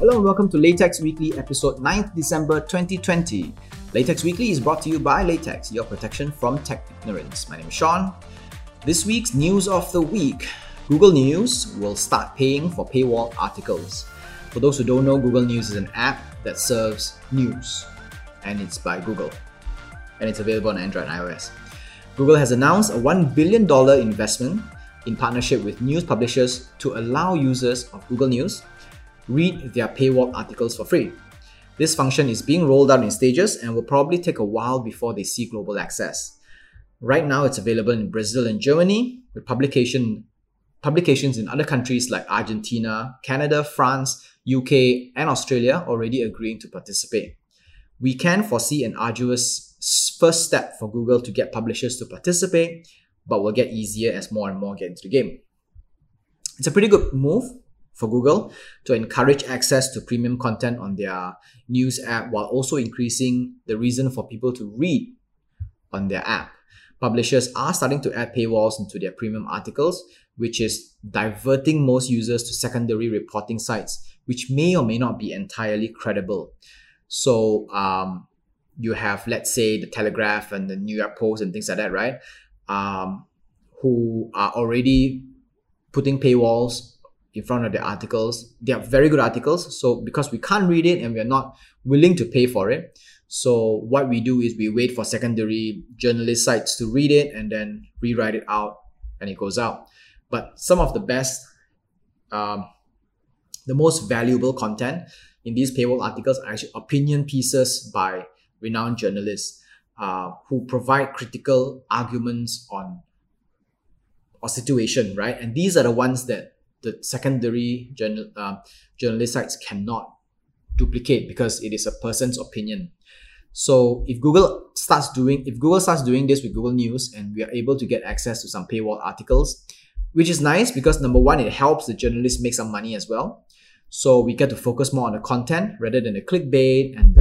Hello and welcome to LaTeX Weekly, episode 9th December 2020. LaTeX Weekly is brought to you by LaTeX, your protection from tech ignorance. My name is Sean. This week's news of the week. Google News will start paying for paywall articles. For those who don't know, Google News is an app that serves news, and it's by Google, and it's available on Android and iOS. Google has announced a $1 billion investment in partnership with news publishers to allow users of Google News read their paywall articles for free. This function is being rolled out in stages and will probably take a while before they see global access. Right now, it's available in Brazil and Germany, with publications in other countries like Argentina, Canada, France, UK, and Australia already agreeing to participate. We can foresee an arduous first step for Google to get publishers to participate, but will get easier as more and more get into the game. It's a pretty good move for Google to encourage access to premium content on their news app while also increasing the reason for people to read on their app. Publishers are starting to add paywalls into their premium articles, which is diverting most users to secondary reporting sites, which may or may not be entirely credible. So you have, let's say, The Telegraph and The New York Post and things like that, right? Who are already putting paywalls in front of their articles. They are very good articles, so because we can't read it and we are not willing to pay for it, so what we do is we wait for secondary journalist sites to read it and then rewrite it out, and it goes out. But some of the best, the most valuable content in these paywall articles are actually opinion pieces by renowned journalists who provide critical arguments on a situation, right? And these are the ones that the secondary journalist sites cannot duplicate because it is a person's opinion. So if Google starts doing this with Google News, and we are able to get access to some paywall articles, which is nice because number one, it helps the journalists make some money as well. So we get to focus more on the content rather than the clickbait and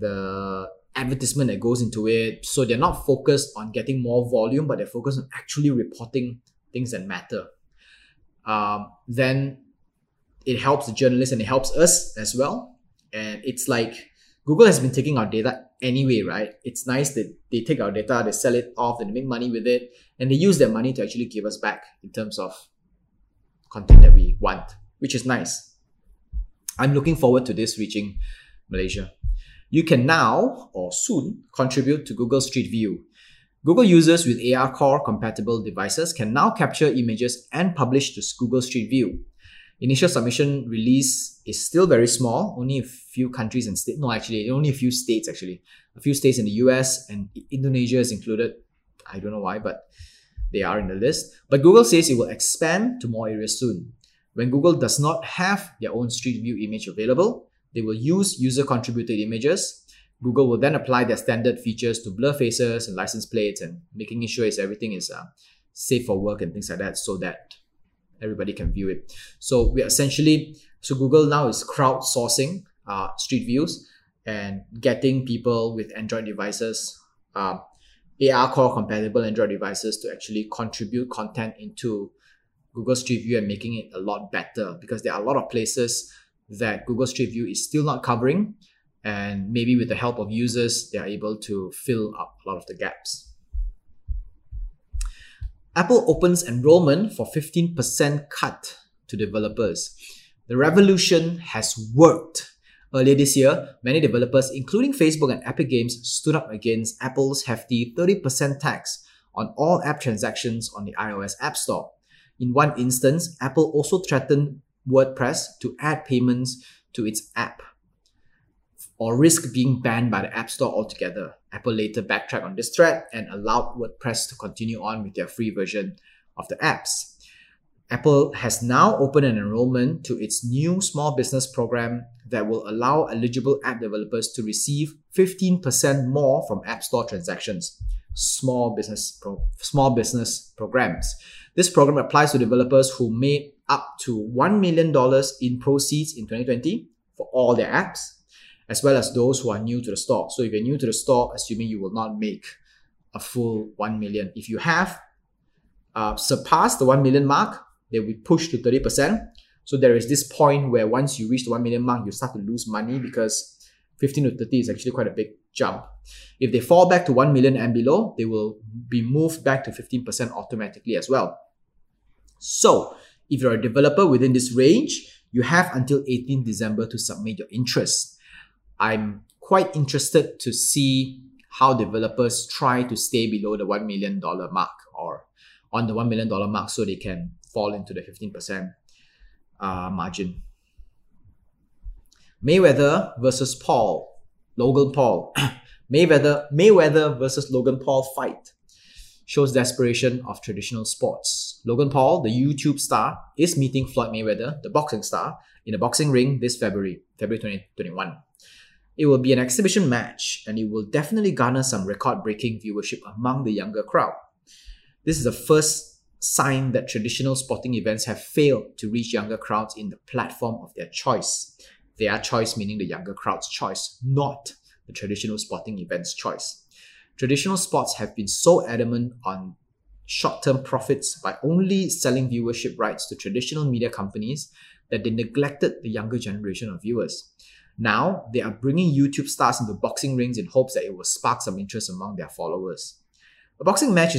the advertisement that goes into it. So they're not focused on getting more volume, but they're focused on actually reporting things that matter. Then it helps the journalists and it helps us as well. And it's like Google has been taking our data anyway, right? It's nice that they take our data, they sell it off, and they make money with it, and they use their money to actually give us back in terms of content that we want, which is nice. I'm looking forward to this reaching Malaysia. You can now or soon contribute to Google Street View. Google users with AR-Core compatible devices can now capture images and publish to Google Street View. Initial submission release is still very small, only a few states actually. A few states in the US and Indonesia is included. I don't know why, but they are in the list. But Google says it will expand to more areas soon. When Google does not have their own Street View image available, they will use user-contributed images. Google will then apply their standard features to blur faces and license plates and making sure everything is safe for work and things like that, so that everybody can view it. So we essentially, Google now is crowdsourcing Street Views and getting people with Android devices, AR-Core compatible Android devices, to actually contribute content into Google Street View and making it a lot better, because there are a lot of places that Google Street View is still not covering. And maybe with the help of users, they are able to fill up a lot of the gaps. Apple opens enrollment for 15% cut to developers. The revolution has worked. Earlier this year, many developers, including Facebook and Epic Games, stood up against Apple's hefty 30% tax on all app transactions on the iOS App Store. In one instance, Apple also threatened WordPress to add payments to its app, or risk being banned by the App Store altogether. Apple later backtracked on this threat and allowed WordPress to continue on with their free version of the apps. Apple has now opened an enrollment to its new small business program that will allow eligible app developers to receive 15% more from App Store transactions, small business programs. This program applies to developers who made up to $1 million in proceeds in 2020 for all their apps, as well as those who are new to the store. So if you're new to the store, assuming you will not make a full 1 million. If you have surpassed the 1 million mark, they will push to 30%. So there is this point where once you reach the 1 million mark, you start to lose money because 15 to 30 is actually quite a big jump. If they fall back to 1 million and below, they will be moved back to 15% automatically as well. So if you're a developer within this range, you have until 18 December to submit your interest. I'm quite interested to see how developers try to stay below the $1 million mark or on the $1 million mark so they can fall into the 15% margin. Mayweather versus Logan Paul. Mayweather versus Logan Paul fight shows desperation of traditional sports. Logan Paul, the YouTube star, is meeting Floyd Mayweather, the boxing star, in a boxing ring this February 2021. It will be an exhibition match, and it will definitely garner some record-breaking viewership among the younger crowd. This is the first sign that traditional sporting events have failed to reach younger crowds in the platform of their choice. Their choice meaning the younger crowd's choice, not the traditional sporting events' choice. Traditional sports have been so adamant on short-term profits by only selling viewership rights to traditional media companies that they neglected the younger generation of viewers. Now, they are bringing YouTube stars into boxing rings in hopes that it will spark some interest among their followers. A boxing match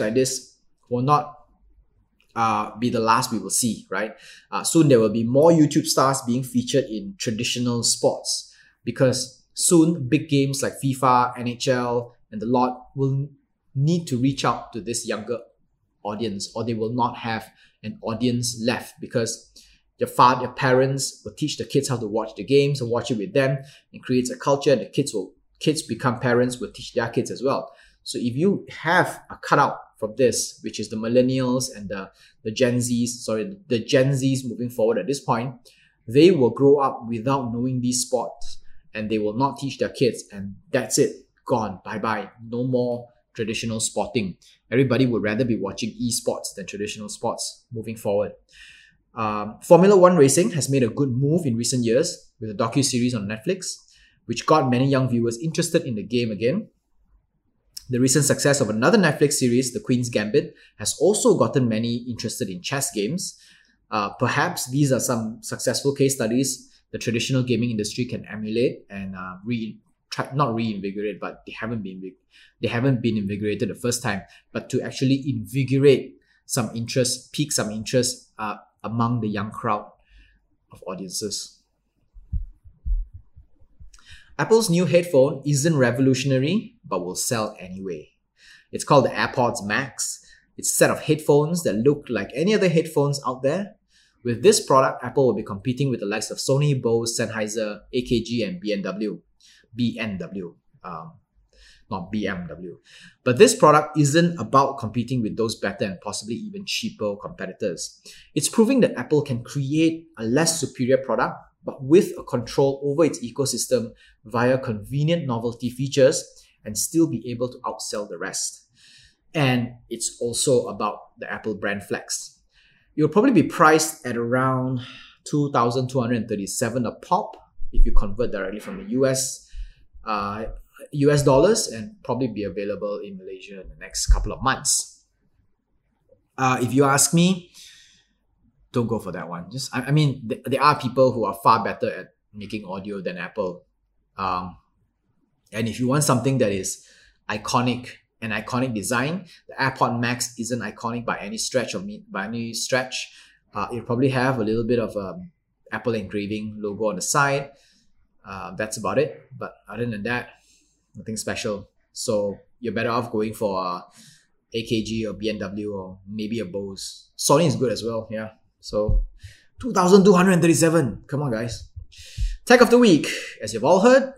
like this will not be the last we will see, right? Soon there will be more YouTube stars being featured in traditional sports because soon big games like FIFA, NHL, and the lot will need to reach out to this younger audience, or they will not have an audience left because your parents will teach the kids how to watch the games and watch it with them, and creates a culture. The kids become parents, will teach their kids as well. So if you have a cutout from this, which is the millennials and the Gen Zs moving forward at this point, they will grow up without knowing these sports and they will not teach their kids, and that's it. Gone. Bye-bye. No more traditional sporting. Everybody would rather be watching esports than traditional sports moving forward. Formula One racing has made a good move in recent years with a docu-series on Netflix, which got many young viewers interested in the game again. The recent success of another Netflix series, The Queen's Gambit, has also gotten many interested in chess games. Perhaps these are some successful case studies the traditional gaming industry can emulate and not reinvigorate, but they haven't been invigorated the first time, but to actually invigorate some interest, pique some interest among the young crowd of audiences. Apple's new headphone isn't revolutionary, but will sell anyway. It's called the AirPods Max. It's a set of headphones that look like any other headphones out there. With this product, Apple will be competing with the likes of Sony, Bose, Sennheiser, AKG, and BMW. Not BMW. But this product isn't about competing with those better and possibly even cheaper competitors. It's proving that Apple can create a less superior product, but with a control over its ecosystem via convenient novelty features and still be able to outsell the rest. And it's also about the Apple brand flex. It will probably be priced at around $2,237 a pop if you convert directly from the US dollars, and probably be available in Malaysia in the next couple of months. If you ask me, don't go for that one. There are people who are far better at making audio than Apple. And if you want something that is an iconic design, the AirPod Max isn't iconic by any stretch. It'll probably have a little bit of Apple engraving logo on the side. That's about it. But other than that, nothing special. So you're better off going for AKG or BMW or maybe a Bose. Sony is good as well, yeah. So 2,237. Come on, guys. Tech of the week. As you've all heard,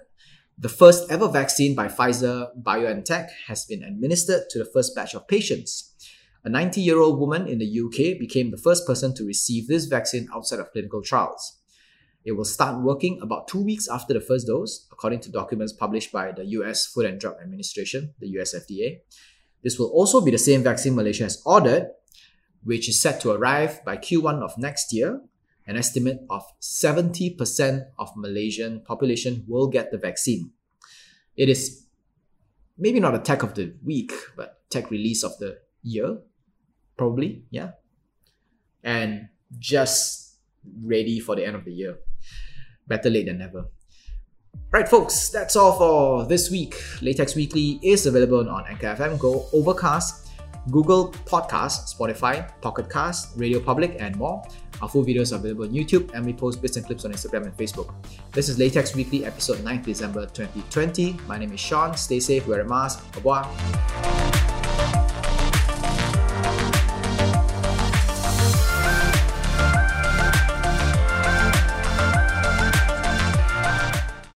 the first ever vaccine by Pfizer BioNTech has been administered to the first batch of patients. A 90-year-old woman in the UK became the first person to receive this vaccine outside of clinical trials. It will start working about 2 weeks after the first dose, according to documents published by the US Food and Drug Administration, the US FDA. This will also be the same vaccine Malaysia has ordered, which is set to arrive by Q1 of next year. An estimate of 70% of Malaysian population will get the vaccine. It is maybe not a tech of the week, but tech release of the year, probably, yeah. and just ready for the end of the year. Better late than never. Right, folks, that's all for this week. LaTeX Weekly is available on Anchor FM, Go, Overcast, Google Podcasts, Spotify, Pocket Casts, Radio Public, and more. Our full videos are available on YouTube, and we post bits and clips on Instagram and Facebook. This is LaTeX Weekly, episode 9th December 2020. My name is Sean. Stay safe, wear a mask. Au revoir.